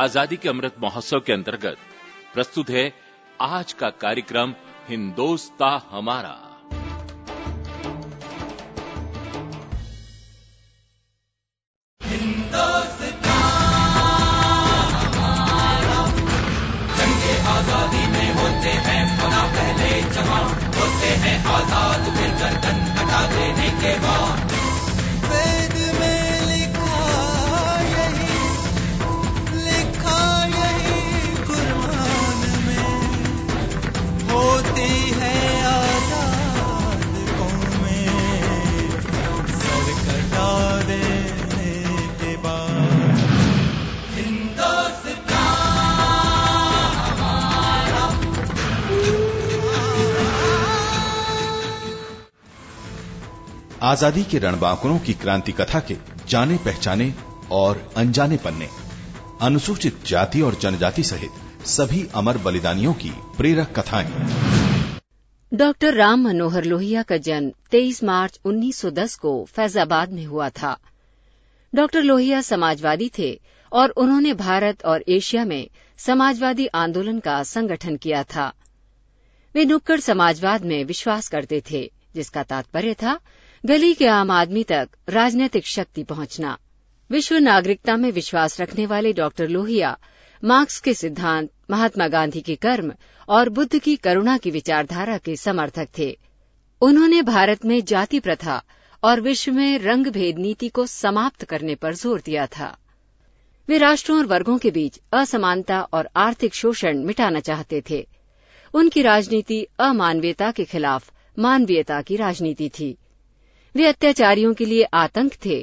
आजादी के अमृत महोत्सव के अंतर्गत प्रस्तुत है आज का कार्यक्रम हिंदुस्तान हमारा। आजादी के रणबांकुरों की क्रांति कथा के जाने पहचाने और अनजाने पन्ने, अनुसूचित जाति और जनजाति सहित सभी अमर बलिदानियों की प्रेरक कथाएं। डॉक्टर राम मनोहर लोहिया का जन्म 23 मार्च 1910 को फैजाबाद में हुआ था। डॉक्टर लोहिया समाजवादी थे और उन्होंने भारत और एशिया में समाजवादी आंदोलन का संगठन किया था। वे नुक्कड़ समाजवाद में विश्वास करते थे, जिसका तात्पर्य था गली के आम आदमी तक राजनीतिक शक्ति पहुंचना। विश्व नागरिकता में विश्वास रखने वाले डॉक्टर लोहिया मार्क्स के सिद्धांत, महात्मा गांधी के कर्म और बुद्ध की करुणा की विचारधारा के समर्थक थे। उन्होंने भारत में जाति प्रथा और विश्व में रंग भेद नीति को समाप्त करने पर जोर दिया था। वे राष्ट्रों और वर्गों के बीच असमानता और आर्थिक शोषण मिटाना चाहते थे। उनकी राजनीति अमानवीयता के खिलाफ मानवीयता की राजनीति थी। वे अत्याचारियों के लिए आतंक थे,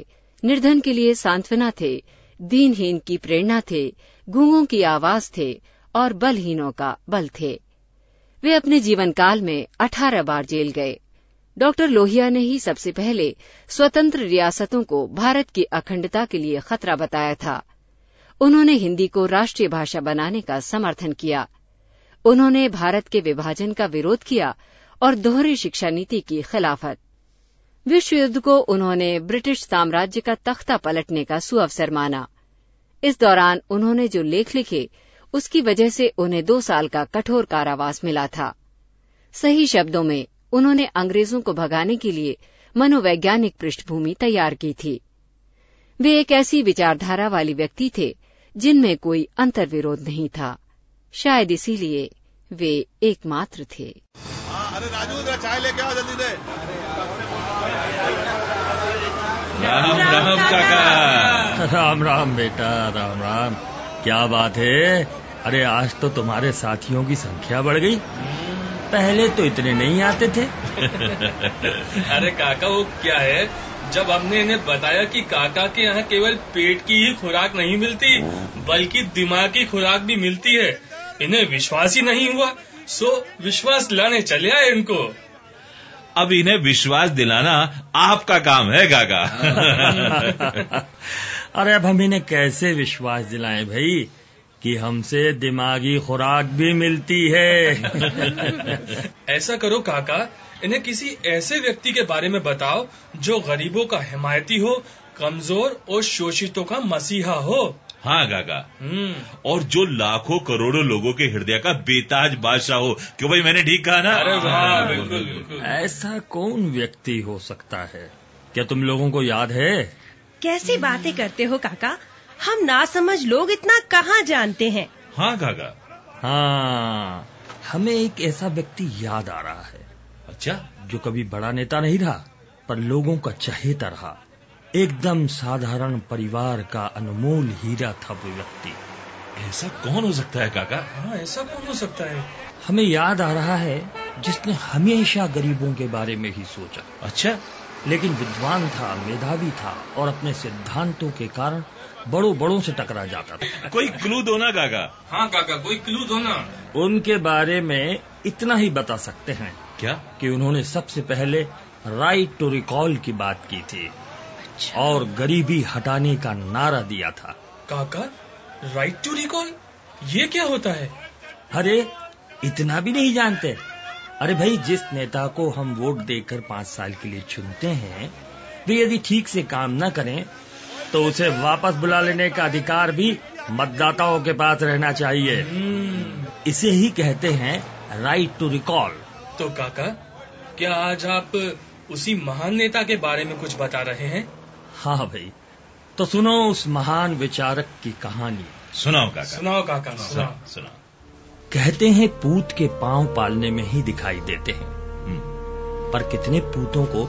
निर्धन के लिए सांत्वना थे, दीनहीन की प्रेरणा थे, गूंगों की आवाज थे और बलहीनों का बल थे। वे अपने जीवन काल में 18 बार जेल गए। डॉक्टर लोहिया ने ही सबसे पहले स्वतंत्र रियासतों को भारत की अखंडता के लिए खतरा बताया था। उन्होंने हिंदी को राष्ट्रीय भाषा बनाने का समर्थन किया। उन्होंने भारत के विभाजन का विरोध किया और दोहरी शिक्षा नीति की खिलाफत। विश्व युद्ध को उन्होंने ब्रिटिश साम्राज्य का तख्ता पलटने का सुअवसर माना। इस दौरान उन्होंने जो लेख लिखे उसकी वजह से उन्हें 2 साल का कठोर कारावास मिला था। सही शब्दों में उन्होंने अंग्रेजों को भगाने के लिए मनोवैज्ञानिक पृष्ठभूमि तैयार की थी। वे एक ऐसी विचारधारा वाले व्यक्ति थे जिनमें कोई अंतर्विरोध नहीं था। शायद इसीलिए वे एकमात्र थे। अरे राजू जरा चाय लेके आओ जल्दी से। राम राम काका। राम राम बेटा, राम राम। क्या बात है, अरे आज तो तुम्हारे साथियों की संख्या बढ़ गई, पहले तो इतने नहीं आते थे। अरे काका वो क्या है, जब हमने इन्हें बताया कि काका के यहाँ केवल पेट की ही खुराक नहीं मिलती बल्कि दिमाग की खुराक भी मिलती है, इन्हें विश्वास ही नहीं हुआ। सो विश्वास लाने चले आए इनको। अब इन्हें विश्वास दिलाना आपका काम है काका। अरे अब हम इन्हें कैसे विश्वास दिलाएं भाई कि हमसे दिमागी खुराक भी मिलती है। ऐसा करो काका, इन्हें किसी ऐसे व्यक्ति के बारे में बताओ जो गरीबों का हिमायती हो, कमजोर और शोषितों का मसीहा हो। हाँ काका, और जो लाखों करोड़ों लोगों के हृदय का बेताज बादशाह हो। क्यों भाई, मैंने ठीक कहा ना? अरे वाह, बिल्कुल बिल्कुल। ऐसा कौन व्यक्ति हो सकता है, क्या तुम लोगों को याद है? कैसी बातें करते हो काका, हम नासमझ लोग इतना कहाँ जानते हैं। हाँ काका, हाँ हमें एक ऐसा व्यक्ति याद आ रहा है। अच्छा, जो कभी बड़ा नेता नहीं रहा पर लोगों का चहेता रहा, एकदम साधारण परिवार का अनमोल हीरा था वो व्यक्ति। ऐसा कौन हो सकता है काका? हाँ, ऐसा कौन हो सकता है? हमें याद आ रहा है जिसने हमेशा गरीबों के बारे में ही सोचा। अच्छा, लेकिन विद्वान था, मेधावी था और अपने सिद्धांतों के कारण बड़ों से टकरा जाता था। कोई क्लू दो ना काका। हाँ काका, कोई क्लू दो ना। उनके बारे में इतना ही बता सकते हैं क्या कि उन्होंने सबसे पहले राइट टू रिकॉल की बात की थी और गरीबी हटाने का नारा दिया था। काका, राइट टू रिकॉल ये क्या होता है? अरे इतना भी नहीं जानते? अरे भाई, जिस नेता को हम वोट देकर 5 साल के लिए चुनते हैं, वे यदि ठीक से काम न करें तो उसे वापस बुला लेने का अधिकार भी मतदाताओं के पास रहना चाहिए। इसे ही कहते हैं राइट टू रिकॉल। तो काका, क्या आज आप उसी महान नेता के बारे में कुछ बता रहे हैं? हाँ भाई, तो सुनो उस महान विचारक की कहानी। सुनाओ काका। कहते हैं पूत के पांव पालने में ही दिखाई देते हैं, पर कितने पूतों को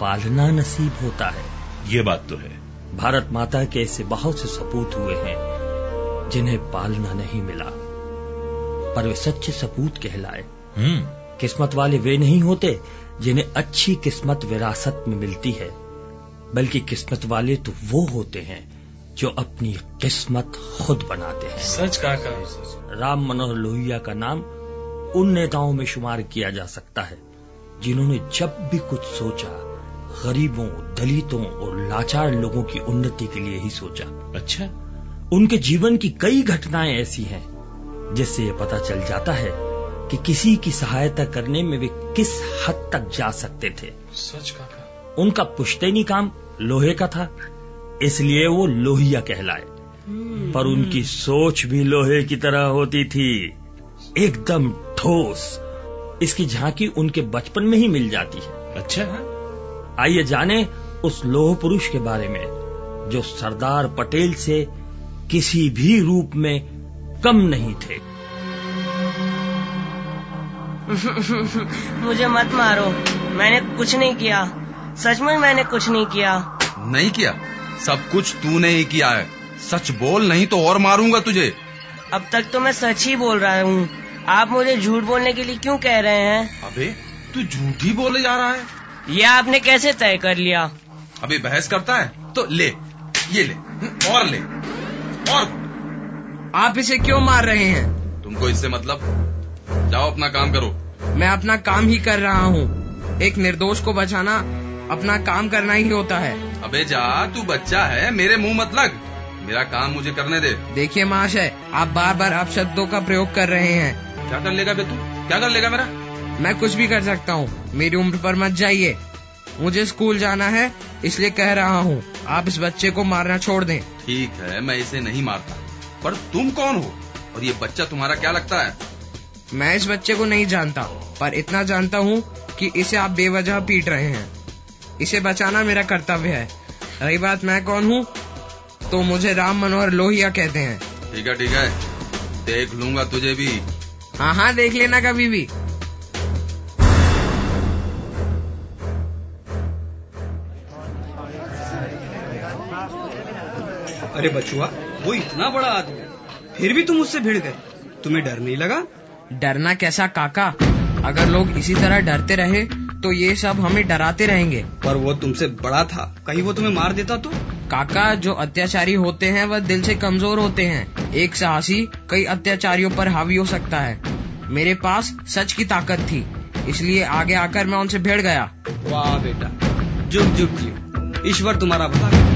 पालना नसीब होता है? ये बात तो है। भारत माता के ऐसे बहुत से सपूत हुए हैं जिन्हें पालना नहीं मिला, पर वे सच्चे सपूत कहलाए। किस्मत वाले वे नहीं होते जिन्हें अच्छी किस्मत विरासत में मिलती है, बल्कि किस्मत वाले तो वो होते हैं जो अपनी किस्मत खुद बनाते हैं। सच काका। राम मनोहर लोहिया का नाम उन नेताओं में शुमार किया जा सकता है जिन्होंने जब भी कुछ सोचा, गरीबों, दलितों और लाचार लोगों की उन्नति के लिए ही सोचा। अच्छा। उनके जीवन की कई घटनाएं ऐसी हैं जिससे ये पता चल जाता है कि किसी की सहायता करने में वे किस हद तक जा सकते थे। सच काका। उनका पुश्तैनी काम लोहे का था, इसलिए वो लोहिया कहलाए, पर उनकी सोच भी लोहे की तरह होती थी, एकदम ठोस। इसकी झांकी उनके बचपन में ही मिल जाती है। अच्छा। आइए जाने उस लोह पुरुष के बारे में जो सरदार पटेल से किसी भी रूप में कम नहीं थे। मुझे मत मारो, मैंने कुछ नहीं किया। सच में मैंने कुछ नहीं किया। नहीं किया? सब कुछ तूने ही किया है। सच बोल, नहीं तो और मारूंगा तुझे। अब तक तो मैं सच ही बोल रहा हूँ, आप मुझे झूठ बोलने के लिए क्यों कह रहे हैं? अबे तू झूठ ही बोले जा रहा है। यह आपने कैसे तय कर लिया? अबे बहस करता है तो ले, ये ले और आप इसे क्यों मार रहे हैं? तुमको इससे मतलब? जाओ अपना काम करो। मैं अपना काम ही कर रहा हूँ। एक निर्दोष को बचाना अपना काम करना ही होता है। अबे जा, तू बच्चा है, मेरे मुंह मत लग। मेरा काम मुझे करने दे। देखिए महाशय, आप बार बार अपशब्दों का प्रयोग कर रहे हैं। क्या कर लेगा बे तू? क्या कर लेगा मेरा? मैं कुछ भी कर सकता हूँ, मेरी उम्र पर मत जाइए। मुझे स्कूल जाना है इसलिए कह रहा हूँ, आप इस बच्चे को मारना छोड़ दें। ठीक है, मैं इसे नहीं मारता, पर तुम कौन हो और ये बच्चा तुम्हारा क्या लगता है? मैं इस बच्चे को नहीं जानता, पर इतना जानता हूँ कि इसे आप बेवजह पीट रहे हैं। इसे बचाना मेरा कर्तव्य है। रही बात मैं कौन हूँ, तो मुझे राम मनोहर लोहिया कहते हैं। ठीक है, देख लूंगा तुझे भी। हाँ, देख लेना कभी भी। अरे बचुआ, वो इतना बड़ा आदमी फिर भी तुम उससे भिड़ गए। तुम्हें डर नहीं लगा? डरना कैसा काका, अगर लोग इसी तरह डरते रहे तो ये सब हमें डराते रहेंगे। पर वो तुमसे बड़ा था, कहीं वो तुम्हें मार देता तो? काका, जो अत्याचारी होते हैं वह दिल से कमजोर होते हैं। एक साहसी कई अत्याचारियों पर हावी हो सकता है। मेरे पास सच की ताकत थी, इसलिए आगे आकर मैं उनसे भिड़ गया। वाह बेटा, जुग जुग जियो, ईश्वर तुम्हारा भला करे।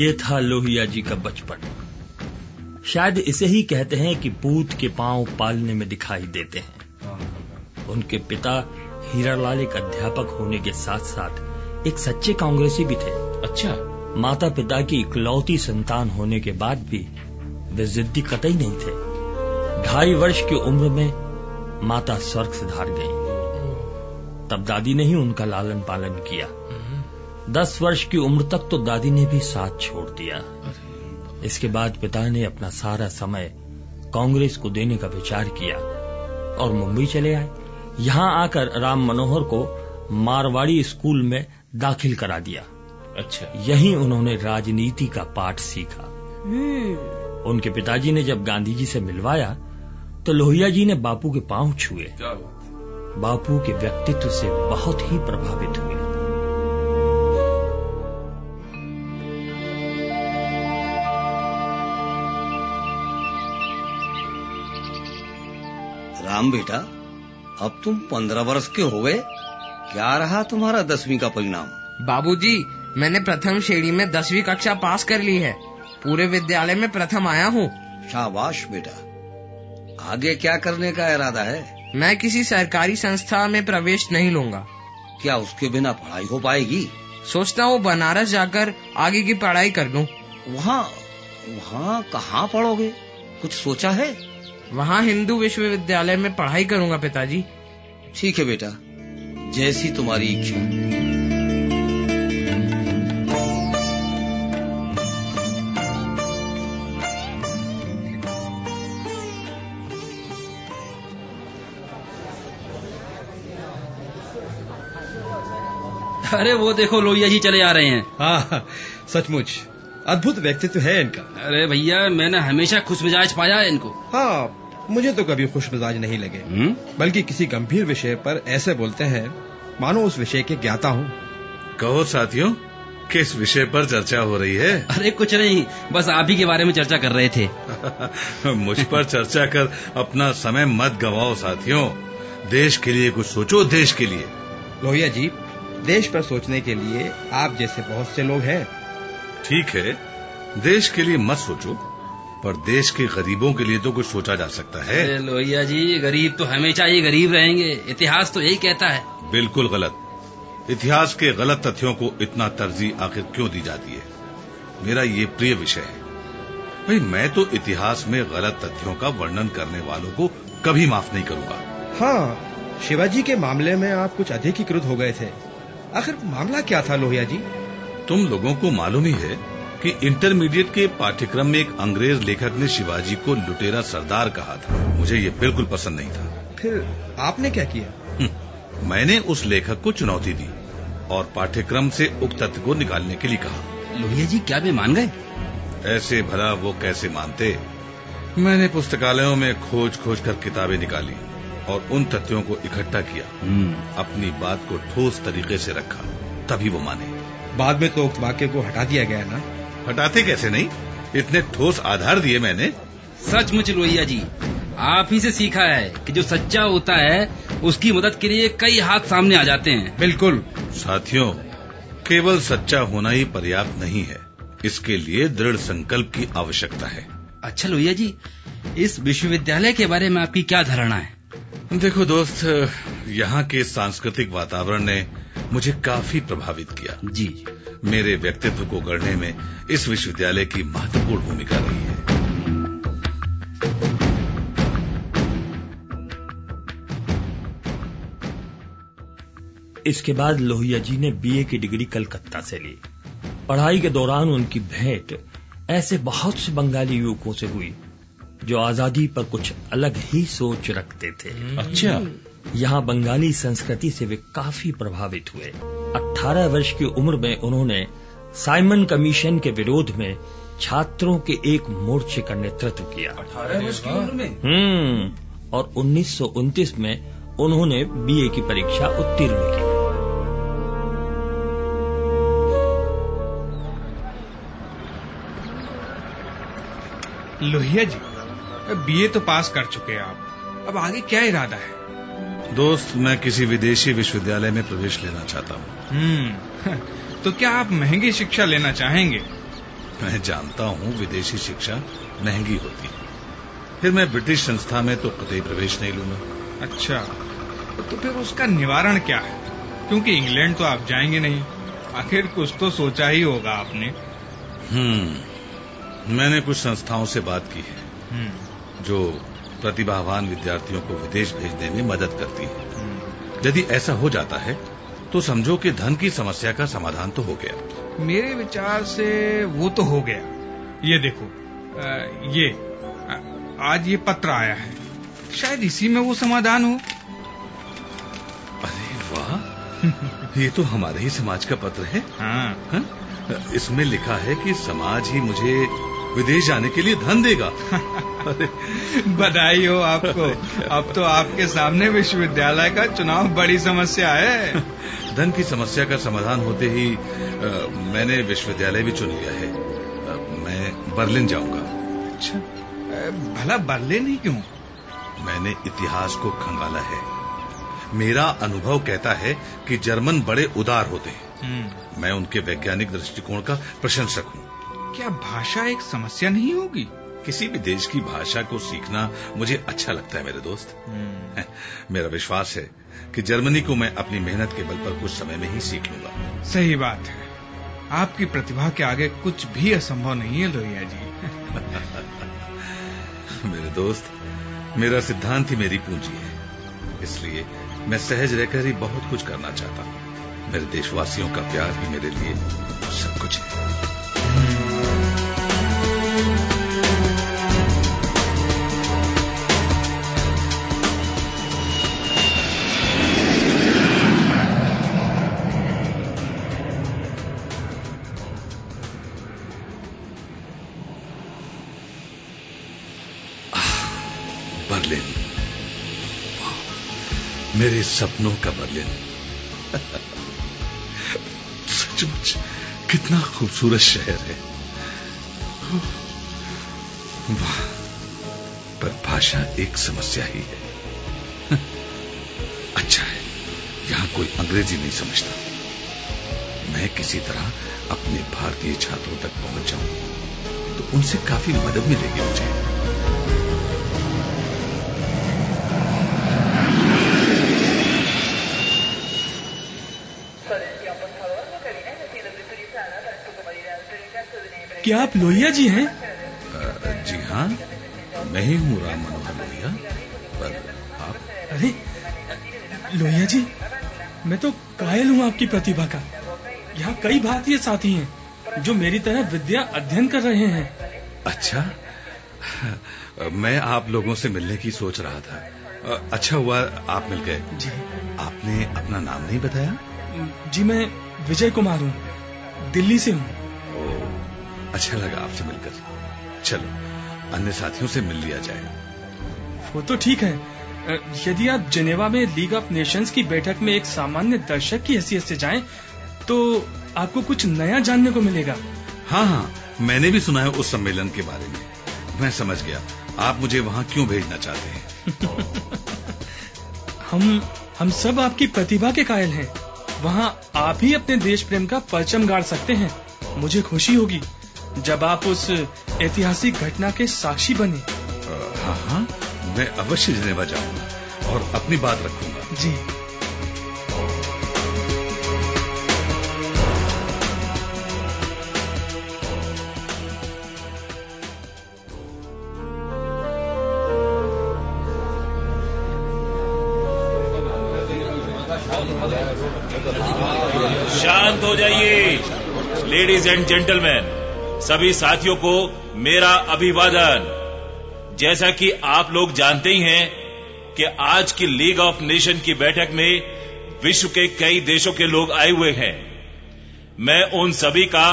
ये था लोहिया जी का बचपन। शायद इसे ही कहते हैं कि पूत के पांव पालने में दिखाई देते हैं। उनके पिता हीरालाल एक अध्यापक होने के साथ साथ एक सच्चे कांग्रेसी भी थे। अच्छा। माता पिता की इकलौती संतान होने के बाद भी वे जिद्दी कतई नहीं थे। 2.5 वर्ष की उम्र में माता स्वर्ग से धार गई, तब दादी ने ही उनका लालन पालन किया। 10 वर्ष की उम्र तक तो दादी ने भी साथ छोड़ दिया। इसके बाद पिता ने अपना सारा समय कांग्रेस को देने का विचार किया और मुंबई चले आए। यहाँ आकर राम मनोहर को मारवाड़ी स्कूल में दाखिल करा दिया। अच्छा। यहीं उन्होंने राजनीति का पाठ सीखा। उनके पिताजी ने जब गांधी जी से मिलवाया तो लोहिया जी ने बापू के पांव छुए। बापू के व्यक्तित्व से बहुत ही प्रभावित हुए। राम बेटा, अब तुम 15 वर्ष के हो गए, क्या रहा तुम्हारा 10वीं का परिणाम? बाबूजी, मैंने प्रथम श्रेणी में 10वीं कक्षा पास कर ली है। पूरे विद्यालय में प्रथम आया हूँ। शाबाश बेटा। आगे क्या करने का इरादा है? मैं किसी सरकारी संस्था में प्रवेश नहीं लूँगा। क्या उसके बिना पढ़ाई हो पाएगी? सोचता हूँ बनारस जाकर आगे की पढ़ाई कर लूँ। वहाँ कहाँ पढ़ोगे, कुछ सोचा है? वहाँ हिंदू विश्वविद्यालय में पढ़ाई करूँगा पिताजी। ठीक है बेटा, जैसी तुम्हारी इच्छा। अरे वो देखो लोहिया जी चले आ रहे हैं। हाँ सचमुच अद्भुत व्यक्तित्व है इनका। अरे भैया मैंने हमेशा खुशमिजाज पाया है इनको। हाँ मुझे तो कभी खुशमिजाज नहीं लगे, बल्कि किसी गंभीर विषय पर ऐसे बोलते हैं मानो उस विषय के ज्ञाता हूँ। कहो साथियों, किस विषय पर चर्चा हो रही है? अरे कुछ नहीं, बस आप ही के बारे में चर्चा कर रहे थे। मुझ पर चर्चा कर अपना समय मत गवाओ साथियों, देश के लिए कुछ सोचो, देश के लिए। लोहिया जी, देश पर सोचने के लिए आप जैसे बहुत से लोग हैं। ठीक है, देश के लिए मत सोचो, पर देश के गरीबों के लिए तो कुछ सोचा जा सकता है। लोहिया जी, गरीब तो हमेशा ही गरीब रहेंगे, इतिहास तो यही कहता है। बिल्कुल गलत। इतिहास के गलत तथ्यों को इतना तरजीह आखिर क्यों दी जाती है? मेरा ये प्रिय विषय है। भाई मैं तो इतिहास में गलत तथ्यों का वर्णन करने वालों को कभी माफ नहीं करूँगा। हाँ, शिवाजी के मामले में आप कुछ अधिक ही क्रुद्ध हो गए थे। आखिर मामला क्या था लोहिया जी? तुम लोगों को मालूम ही है कि इंटरमीडिएट के पाठ्यक्रम में एक अंग्रेज लेखक ने शिवाजी को लुटेरा सरदार कहा था। मुझे ये बिल्कुल पसंद नहीं था। फिर आपने क्या किया? मैंने उस लेखक को चुनौती दी और पाठ्यक्रम से उक्त तथ्य को निकालने के लिए कहा। लोहिया जी क्या वे मान गए? ऐसे भला वो कैसे मानते। मैंने पुस्तकालयों में खोज कर किताबें निकाली और उन तथ्यों को इकट्ठा किया, अपनी बात को ठोस तरीके से रखा, तभी वो माने। बाद में तो उक्त वाक्य को हटा दिया गया ना? हटाते कैसे नहीं, इतने ठोस आधार दिए मैंने। सचमुच लोहिया जी, आप ही से सीखा है कि जो सच्चा होता है उसकी मदद के लिए कई हाथ सामने आ जाते हैं। बिल्कुल साथियों, केवल सच्चा होना ही पर्याप्त नहीं है, इसके लिए दृढ़ संकल्प की आवश्यकता है। अच्छा लोहिया जी, इस विश्वविद्यालय के बारे में आपकी क्या धारणा है? देखो दोस्त, यहाँ के सांस्कृतिक वातावरण ने मुझे काफी प्रभावित किया जी। मेरे व्यक्तित्व को गढ़ने में इस विश्वविद्यालय की महत्वपूर्ण भूमिका रही है। इसके बाद लोहिया जी ने बीए की डिग्री कलकत्ता से ली। पढ़ाई के दौरान उनकी भेंट ऐसे बहुत से बंगाली युवकों से हुई जो आजादी पर कुछ अलग ही सोच रखते थे। अच्छा। यहाँ बंगाली संस्कृति से वे काफी प्रभावित हुए। 18 वर्ष की उम्र में उन्होंने साइमन कमीशन के विरोध में छात्रों के एक मोर्चे का नेतृत्व किया। 18 वर्ष की उम्र में? और 1929 में उन्होंने बीए की परीक्षा उत्तीर्ण की। लोहिया जी, बीए तो पास कर चुके हैं आप, अब आगे क्या इरादा है? दोस्त, मैं किसी विदेशी विश्वविद्यालय में प्रवेश लेना चाहता हूँ। तो क्या आप महंगी शिक्षा लेना चाहेंगे? मैं जानता हूँ विदेशी शिक्षा महंगी होती है। फिर मैं ब्रिटिश संस्था में तो कतई प्रवेश नहीं लूंगा। अच्छा, तो फिर उसका निवारण क्या है? क्योंकि इंग्लैंड तो आप जाएंगे नहीं, आखिर कुछ तो सोचा ही होगा आपने। मैंने कुछ संस्थाओं से बात की है जो प्रतिभावान विद्यार्थियों को विदेश भेजने में मदद करती है। यदि ऐसा हो जाता है तो समझो कि धन की समस्या का समाधान तो हो गया। मेरे विचार से वो तो हो गया। ये देखो, आज ये पत्र आया है, शायद इसी में वो समाधान हो। अरे वाह, ये तो हमारे ही समाज का पत्र है। हाँ? इसमें लिखा है कि समाज ही मुझे विदेश जाने के लिए धन देगा। बधाई हो आपको, अब तो आपके सामने विश्वविद्यालय का चुनाव बड़ी समस्या है। धन की समस्या का समाधान होते ही मैंने विश्वविद्यालय भी चुन लिया है। मैं बर्लिन जाऊंगा। अच्छा, भला बर्लिन ही क्यों? मैंने इतिहास को खंगाला है। मेरा अनुभव कहता है कि जर्मन बड़े उदार होते हैं। मैं उनके वैज्ञानिक दृष्टिकोण का प्रशंसक हूँ। क्या भाषा एक समस्या नहीं होगी? किसी भी देश की भाषा को सीखना मुझे अच्छा लगता है मेरे दोस्त। मेरा विश्वास है कि जर्मनी को मैं अपनी मेहनत के बल पर कुछ समय में ही सीख लूंगा। सही बात है, आपकी प्रतिभा के आगे कुछ भी असंभव नहीं है लोहिया जी। मेरे दोस्त, मेरा सिद्धांत ही मेरी पूंजी है, इसलिए मैं सहज रहकर ही बहुत कुछ करना चाहता हूँ। मेरे देशवासियों का प्यार ही मेरे लिए सब कुछ है। मेरे सपनों का बर्लिन। सचमुच कितना खूबसूरत शहर है। वाह, पर भाषा एक समस्या ही है। अच्छा है यहां कोई अंग्रेजी नहीं समझता। मैं किसी तरह अपने भारतीय छात्रों तक पहुंच जाऊं तो उनसे काफी मदद मिलेगी मुझे। क्या आप लोहिया जी हैं? जी हाँ, मैं ही हूँ राम मनोहर लोहिया। पर आप? अरे लोहिया जी, मैं तो कायल हूँ आपकी प्रतिभा का। यहाँ कई भारतीय साथी हैं जो मेरी तरह विद्या अध्ययन कर रहे हैं। अच्छा, मैं आप लोगों से मिलने की सोच रहा था। अच्छा हुआ आप मिल गए। जी, आपने अपना नाम नहीं बताया। जी, मैं विजय कुमार हूँ, दिल्ली से हूँ। अच्छा लगा आपसे मिलकर। चलो अन्य साथियों से मिल लिया जाए। वो तो ठीक है, यदि आप जिनेवा में लीग ऑफ नेशंस की बैठक में एक सामान्य दर्शक की हैसियत से जाएं, तो आपको कुछ नया जानने को मिलेगा। हाँ हाँ, मैंने भी सुना है उस सम्मेलन के बारे में। मैं समझ गया आप मुझे वहाँ क्यों भेजना चाहते हैं। हम सब आपकी प्रतिभा के कायल हैं। वहाँ आप ही अपने देश प्रेम का परचम गाड़ सकते हैं। मुझे खुशी होगी जब आप उस ऐतिहासिक घटना के साक्षी बने। हाँ हाँ, मैं अवश्य जिनेवा जाऊंगा और अपनी बात रखूंगा। जी, शांत हो जाइए। लेडीज एंड जेंटलमैन, सभी साथियों को मेरा अभिवादन। जैसा कि आप लोग जानते ही हैं कि आज की लीग ऑफ नेशन की बैठक में विश्व के कई देशों के लोग आए हुए हैं। मैं उन सभी का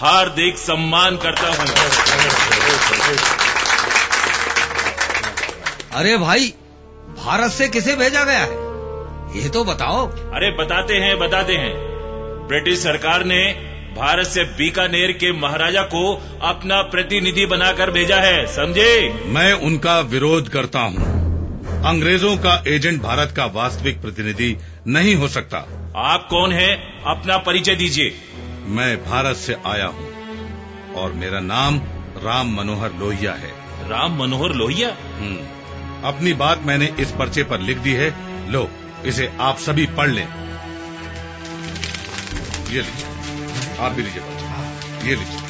हार्दिक सम्मान करता हूं। अरे भाई, भारत से किसे भेजा गया है ये तो बताओ। अरे बताते हैं। ब्रिटिश सरकार ने भारत से बीकानेर के महाराजा को अपना प्रतिनिधि बनाकर भेजा है, समझे। मैं उनका विरोध करता हूँ। अंग्रेजों का एजेंट भारत का वास्तविक प्रतिनिधि नहीं हो सकता। आप कौन हैं? अपना परिचय दीजिए। मैं भारत से आया हूँ और मेरा नाम राम मनोहर लोहिया है। राम मनोहर लोहिया? अपनी बात मैंने इस पर्चे पर लिख दी है, लो इसे आप सभी पढ़ लें। ये लीजिए, आप भी लीजिए बच्चे, ये लीजिए।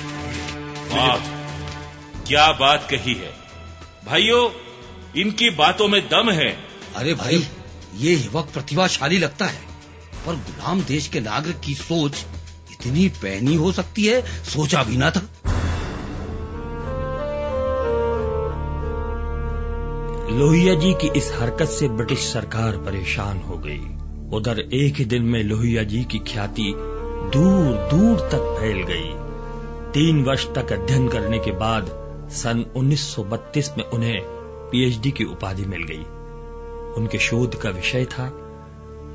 क्या बात कही है भाइयों, इनकी बातों में दम है। अरे भाई, ये युवक प्रतिभाशाली लगता है, पर गुलाम देश के नागरिक की सोच इतनी पैनी हो सकती है, सोचा भी ना था। लोहिया जी की इस हरकत से ब्रिटिश सरकार परेशान हो गई। उधर एक ही दिन में लोहिया जी की ख्याति दूर दूर तक फैल गई। 3 वर्ष तक अध्ययन करने के बाद सन 1932 में उन्हें पीएचडी की उपाधि मिल गई। उनके शोध का विषय था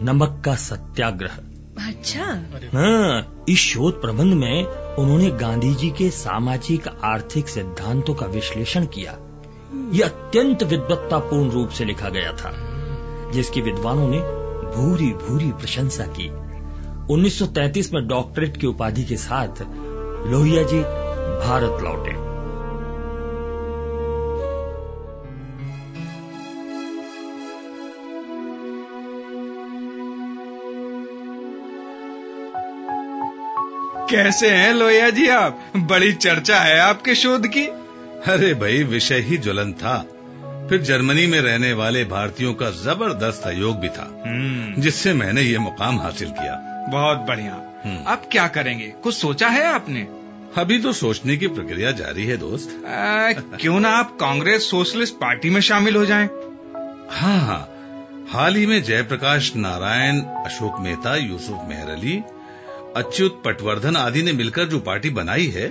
नमक का सत्याग्रह। अच्छा। हाँ, इस शोध प्रबंध में उन्होंने गांधी जी के सामाजिक आर्थिक सिद्धांतों का विश्लेषण किया। यह अत्यंत विद्वत्तापूर्ण रूप से लिखा गया था, जिसकी विद्वानों ने भूरी भूरी प्रशंसा की। 1933 में डॉक्टरेट की उपाधि के साथ लोहिया जी भारत लौटे। कैसे हैं लोहिया जी आप? बड़ी चर्चा है आपके शोध की। अरे भाई, विषय ही ज्वलन था। फिर जर्मनी में रहने वाले भारतीयों का जबरदस्त सहयोग भी था, जिससे मैंने ये मुकाम हासिल किया। बहुत बढ़िया। अब क्या करेंगे, कुछ सोचा है आपने? अभी तो सोचने की प्रक्रिया जारी है दोस्त। क्यों ना आप कांग्रेस सोशलिस्ट पार्टी में शामिल हो जाएं। हाँ, हाल ही में जयप्रकाश नारायण, अशोक मेहता, यूसुफ मेहरली, अच्युत पटवर्धन आदि ने मिलकर जो पार्टी बनाई है,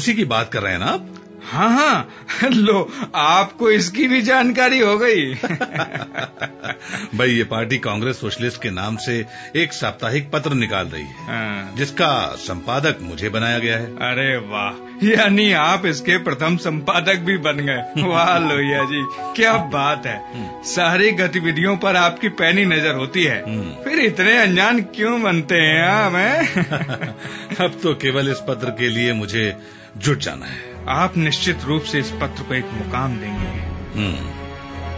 उसी की बात कर रहे हैं ना आप? हाँ, लो आपको इसकी भी जानकारी हो गई। भाई, ये पार्टी कांग्रेस सोशलिस्ट के नाम से एक साप्ताहिक पत्र निकाल रही है, जिसका संपादक मुझे बनाया गया है। अरे वाह, यानी आप इसके प्रथम संपादक भी बन गए। वाह लोहिया जी, क्या बात है। सारी गतिविधियों पर आपकी पैनी नजर होती है, फिर इतने अनजान क्यों बनते हैं आप? अब तो केवल इस पत्र के लिए मुझे जुट जाना है। आप निश्चित रूप से इस पत्र को एक मुकाम देंगे।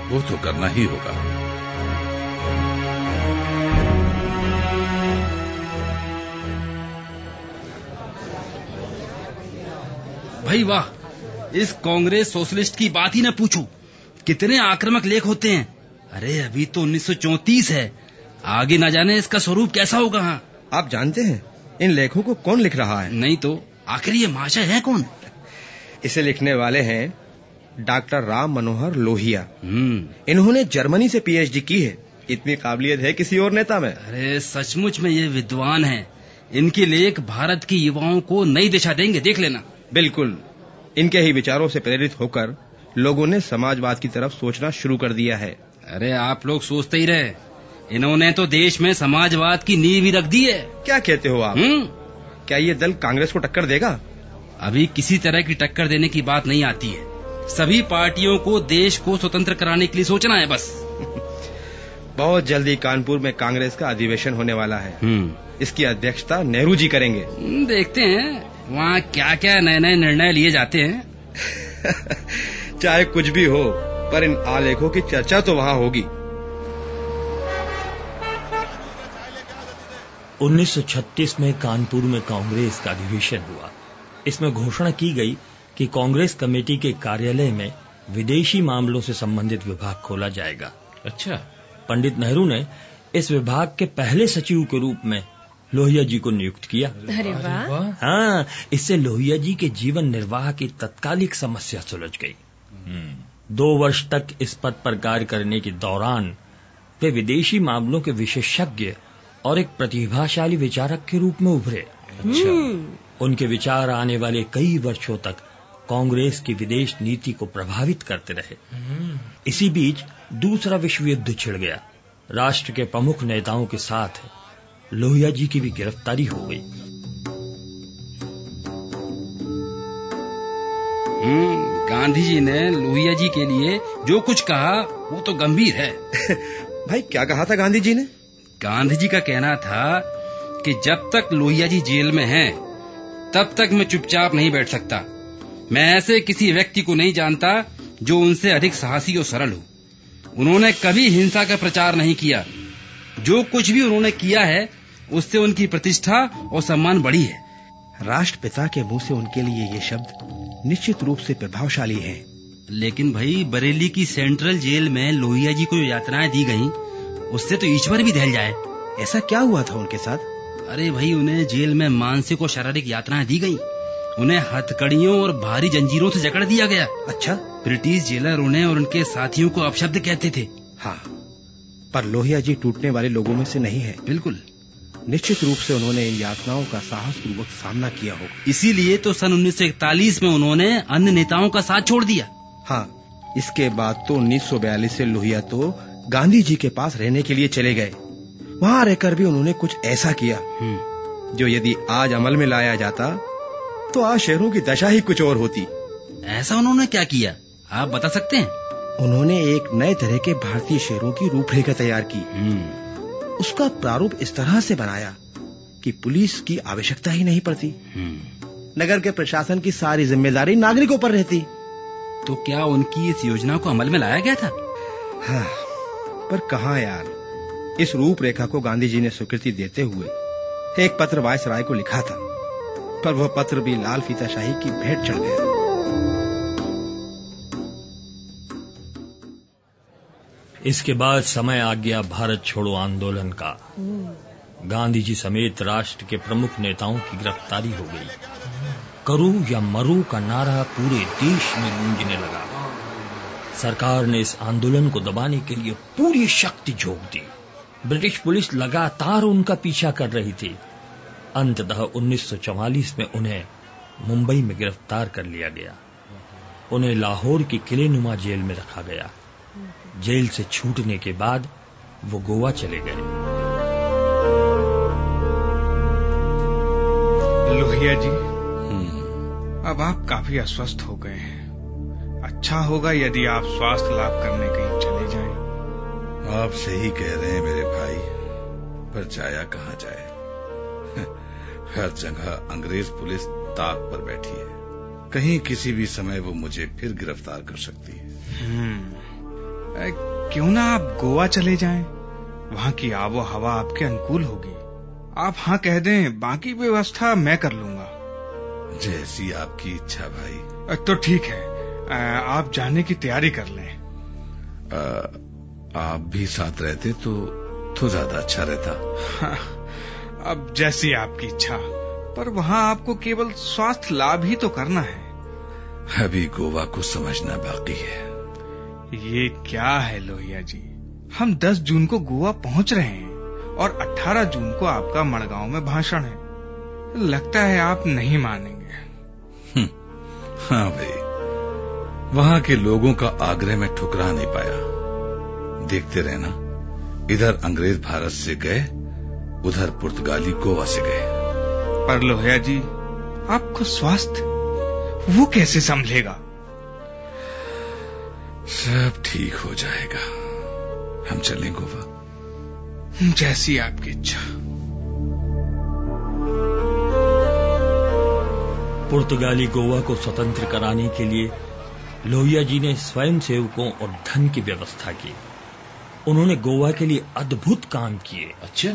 वो तो करना ही होगा। भाई वाह, इस कांग्रेस सोशलिस्ट की बात ही न पूछो, कितने आक्रामक लेख होते हैं। अरे अभी तो 1934 है, आगे ना जाने इसका स्वरूप कैसा होगा। हाँ, आप जानते हैं इन लेखों को कौन लिख रहा है? नहीं तो आखिर ये महाशय है कौन? इसे लिखने वाले हैं डॉक्टर राम मनोहर लोहिया। इन्होंने जर्मनी से पीएचडी की है। इतनी काबिलियत है किसी और नेता में। अरे सचमुच में ये विद्वान हैं। इनके लेख भारत की युवाओं को नई दिशा देंगे, देख लेना। बिल्कुल, इनके ही विचारों से प्रेरित होकर लोगों ने समाजवाद की तरफ सोचना शुरू कर दिया है। अरे आप लोग सोचते ही रहे, इन्होंने तो देश में समाजवाद की नींव ही रख दी है। क्या कहते हो आप? क्या ये दल कांग्रेस को टक्कर देगा? अभी किसी तरह की टक्कर देने की बात नहीं आती है। सभी पार्टियों को देश को स्वतंत्र कराने के लिए सोचना है बस। बहुत जल्दी कानपुर में कांग्रेस का अधिवेशन होने वाला है। इसकी अध्यक्षता नेहरू जी करेंगे। देखते हैं वहाँ क्या क्या नए नए निर्णय लिए जाते हैं। चाहे कुछ भी हो, पर इन आलेखों की चर्चा तो वहाँ होगी। 1936 में कानपुर में कांग्रेस का अधिवेशन हुआ। इसमें घोषणा की गई कि कांग्रेस कमेटी के कार्यालय में विदेशी मामलों से संबंधित विभाग खोला जाएगा। अच्छा। पंडित नेहरू ने इस विभाग के पहले सचिव के रूप में लोहिया जी को नियुक्त किया। अरे वाह। हाँ, इससे लोहिया जी के जीवन निर्वाह की तत्कालिक समस्या सुलझ गई। 2 वर्ष तक इस पद पर कार्य करने के दौरान वे विदेशी मामलों के विशेषज्ञ और एक प्रतिभाशाली विचारक के रूप में उभरे। अच्छा। उनके विचार आने वाले कई वर्षों तक कांग्रेस की विदेश नीति को प्रभावित करते रहे। इसी बीच दूसरा विश्व युद्ध छिड़ गया। राष्ट्र के प्रमुख नेताओं के साथ लोहिया जी की भी गिरफ्तारी हो गई। गांधी जी ने लोहिया जी के लिए जो कुछ कहा वो तो गंभीर है। भाई, क्या कहा था गांधी जी ने? गांधी जी का कहना था कि जब तक लोहिया जी जेल में हैं, तब तक मैं चुपचाप नहीं बैठ सकता। मैं ऐसे किसी व्यक्ति को नहीं जानता जो उनसे अधिक साहसी और सरल हो। उन्होंने कभी हिंसा का प्रचार नहीं किया। जो कुछ भी उन्होंने किया है, उससे उनकी प्रतिष्ठा और सम्मान बढ़ी है। राष्ट्रपिता के मुंह से उनके लिए ये शब्द निश्चित रूप से प्रभावशाली है। लेकिन भाई, बरेली की सेंट्रल जेल में लोहिया जी को यातनाएं दी गयी, उससे तो ईश्वर भी दहल जाए। ऐसा क्या हुआ था उनके साथ? अरे भाई, उन्हें जेल में मानसिक और शारीरिक यातनाएं दी गईं। उन्हें हथकड़ियों और भारी जंजीरों से जकड़ दिया गया। अच्छा। ब्रिटिश जेलर उन्हें और उनके साथियों को अपशब्द कहते थे। हाँ, पर लोहिया जी टूटने वाले लोगों में से नहीं है। बिल्कुल, निश्चित रूप से उन्होंने इन यातनाओं का साहस पूर्वक सामना किया हो। इसीलिए तो सन 1941 में उन्होंने अन्य नेताओं का साथ छोड़ दिया। हाँ, इसके बाद तो 1942 से लोहिया तो गांधी जी के पास रहने के लिए चले गए। वहाँ रहकर भी उन्होंने कुछ ऐसा किया जो यदि आज अमल में लाया जाता तो आज शहरों की दशा ही कुछ और होती। ऐसा उन्होंने क्या किया, आप बता सकते हैं? उन्होंने एक नए तरह के भारतीय शहरों की रूपरेखा तैयार की। उसका प्रारूप इस तरह से बनाया कि पुलिस की आवश्यकता ही नहीं पड़ती। नगर के प्रशासन की सारी जिम्मेदारी नागरिकों पर रहती। तो क्या उनकी इस योजना को अमल में लाया गया था? हाँ, पर कहाँ यार। इस रूपरेखा को गांधी जी ने स्वीकृति देते हुए एक पत्र वायसराय को लिखा था। पर वह पत्र भी लाल फीताशाही की भेंट चढ़ गया। इसके बाद समय आ गया भारत छोड़ो आंदोलन का। गांधी जी समेत राष्ट्र के प्रमुख नेताओं की गिरफ्तारी हो गई। करो या मरो का नारा पूरे देश में गूंजने लगा। सरकार ने इस आंदोलन को दबाने के लिए पूरी शक्ति झोंक दी। ब्रिटिश पुलिस लगातार उनका पीछा कर रही थी। अंततः 1944 में उन्हें मुंबई में गिरफ्तार कर लिया गया। उन्हें लाहौर की किलेनुमा जेल में रखा गया। जेल से छूटने के बाद वो गोवा चले गए। लोहिया जी, अब आप काफी अस्वस्थ हो गए हैं। अच्छा होगा यदि आप स्वास्थ्य लाभ करने कहीं चले जाएं। आप सही कह रहे हैं मेरे भाई, पर जाया कहाँ जाए। हर जगह अंग्रेज पुलिस ताक पर बैठी है। कहीं किसी भी समय वो मुझे फिर गिरफ्तार कर सकती है। क्यों ना आप गोवा चले जाएं? वहाँ की आबो हवा आपके अनुकूल होगी। आप हाँ कह दें, बाकी व्यवस्था मैं कर लूंगा। जैसी आपकी इच्छा भाई। तो ठीक है, आप जाने की तैयारी कर लें। आप भी साथ रहते तो ज्यादा अच्छा रहता। अब जैसी आपकी इच्छा, पर वहाँ आपको केवल स्वास्थ्य लाभ ही तो करना है। अभी गोवा को समझना बाकी है। ये क्या है लोहिया जी, हम 10 जून को गोवा पहुंच रहे हैं और 18 जून को आपका मड़गांव में भाषण है। लगता है आप नहीं मानेंगे। हाँ भाई, वहाँ के लोगों का आग्रह में ठुकरा नहीं पाया। देखते रहना, इधर अंग्रेज भारत से गए, उधर पुर्तगाली गोवा से गए। पर लोहिया जी, आपको स्वास्थ्य वो कैसे संभलेगा? सब ठीक हो जाएगा। हम चलें गोवा। जैसी आपकी इच्छा। पुर्तगाली गोवा को स्वतंत्र कराने के लिए लोहिया जी ने स्वयं सेवकों और धन की व्यवस्था की। उन्होंने गोवा के लिए अद्भुत काम किए। अच्छा।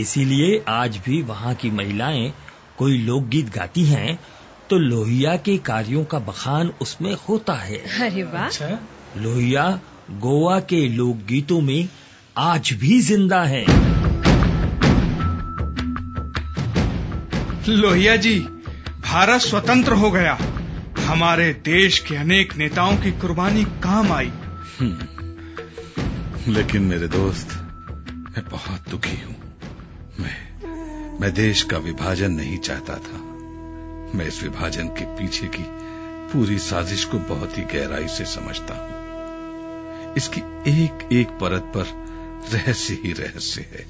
इसीलिए आज भी वहां की महिलाएं कोई लोकगीत गाती हैं तो लोहिया के कार्यों का बखान उसमें होता है। अरे वाह। अच्छा। लोहिया गोवा के लोकगीतों में आज भी जिंदा है। लोहिया जी, भारत स्वतंत्र हो गया। हमारे देश के अनेक नेताओं की कुर्बानी काम आई। लेकिन मेरे दोस्त, मैं बहुत दुखी हूँ। मैं देश का विभाजन नहीं चाहता था। मैं इस विभाजन के पीछे की पूरी साजिश को बहुत ही गहराई से समझता हूँ। इसकी एक एक परत पर रहस्य ही रहस्य है।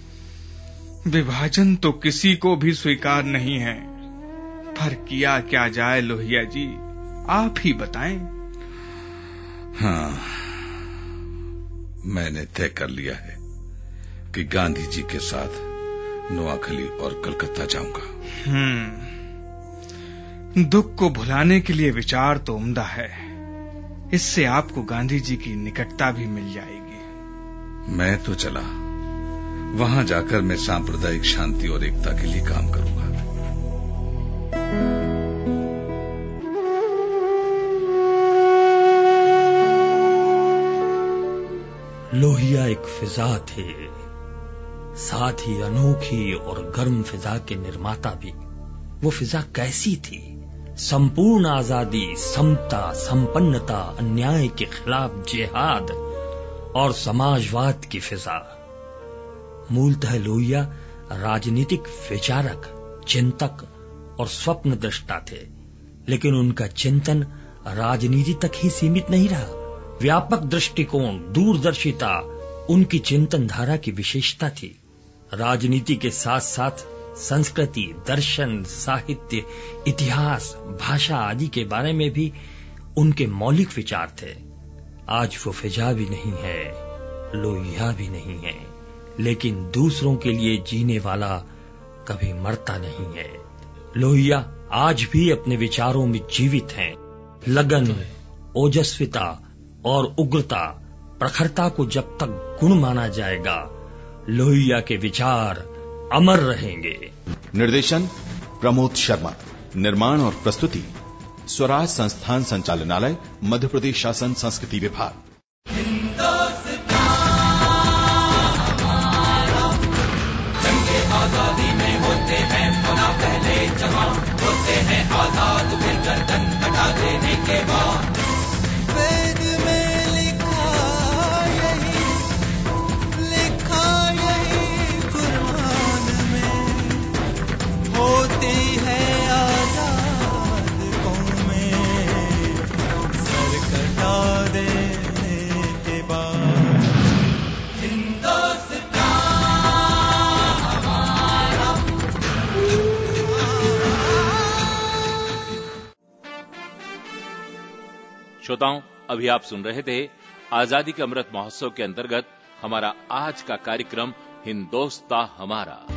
विभाजन तो किसी को भी स्वीकार नहीं है, पर किया क्या जाए लोहिया जी, आप ही बताएं। हाँ, मैंने तय कर लिया है कि गांधी जी के साथ नोआखली और कलकत्ता जाऊंगा। दुख को भुलाने के लिए विचार तो उम्दा है। इससे आपको गांधी जी की निकटता भी मिल जाएगी। मैं तो चला, वहां जाकर मैं सांप्रदायिक शांति और एकता के लिए काम करूंगा। लोहिया एक फिजा थे, साथ ही अनोखी और गर्म फिजा के निर्माता भी। वो फिजा कैसी थी? संपूर्ण आजादी, समता, संपन्नता, अन्याय के खिलाफ जिहाद और समाजवाद की फिजा। मूलतः लोहिया राजनीतिक विचारक, चिंतक और स्वप्न दृष्टा थे, लेकिन उनका चिंतन राजनीति तक ही सीमित नहीं रहा। व्यापक दृष्टिकोण, दूरदर्शिता उनकी चिंतन धारा की विशेषता थी। राजनीति के साथ साथ संस्कृति, दर्शन, साहित्य, इतिहास, भाषा आदि के बारे में भी उनके मौलिक विचार थे। आज वो फिजा भी नहीं है, लोहिया भी नहीं है, लेकिन दूसरों के लिए जीने वाला कभी मरता नहीं है। लोहिया आज भी अपने विचारों में जीवित हैं। लगन, ओजस्विता और उग्रता, प्रखरता को जब तक गुण माना जाएगा, लोहिया के विचार अमर रहेंगे। निर्देशन प्रमोद शर्मा। निर्माण और प्रस्तुति स्वराज संस्थान संचालनालय, मध्य प्रदेश शासन संस्कृति विभाग। आजादी में होते हैं पुनः पहले जवां, होते हैं आजाद फिर गर्दन कटा देने के बाद। वेद में लिखा यही कुरान में, होते हैं आजाद कौम में सर कटा देने के बाद। श्रोताओं, अभी आप सुन रहे थे आजादी के अमृत महोत्सव के अंतर्गत हमारा आज का कार्यक्रम हिंदोस्तां हमारा।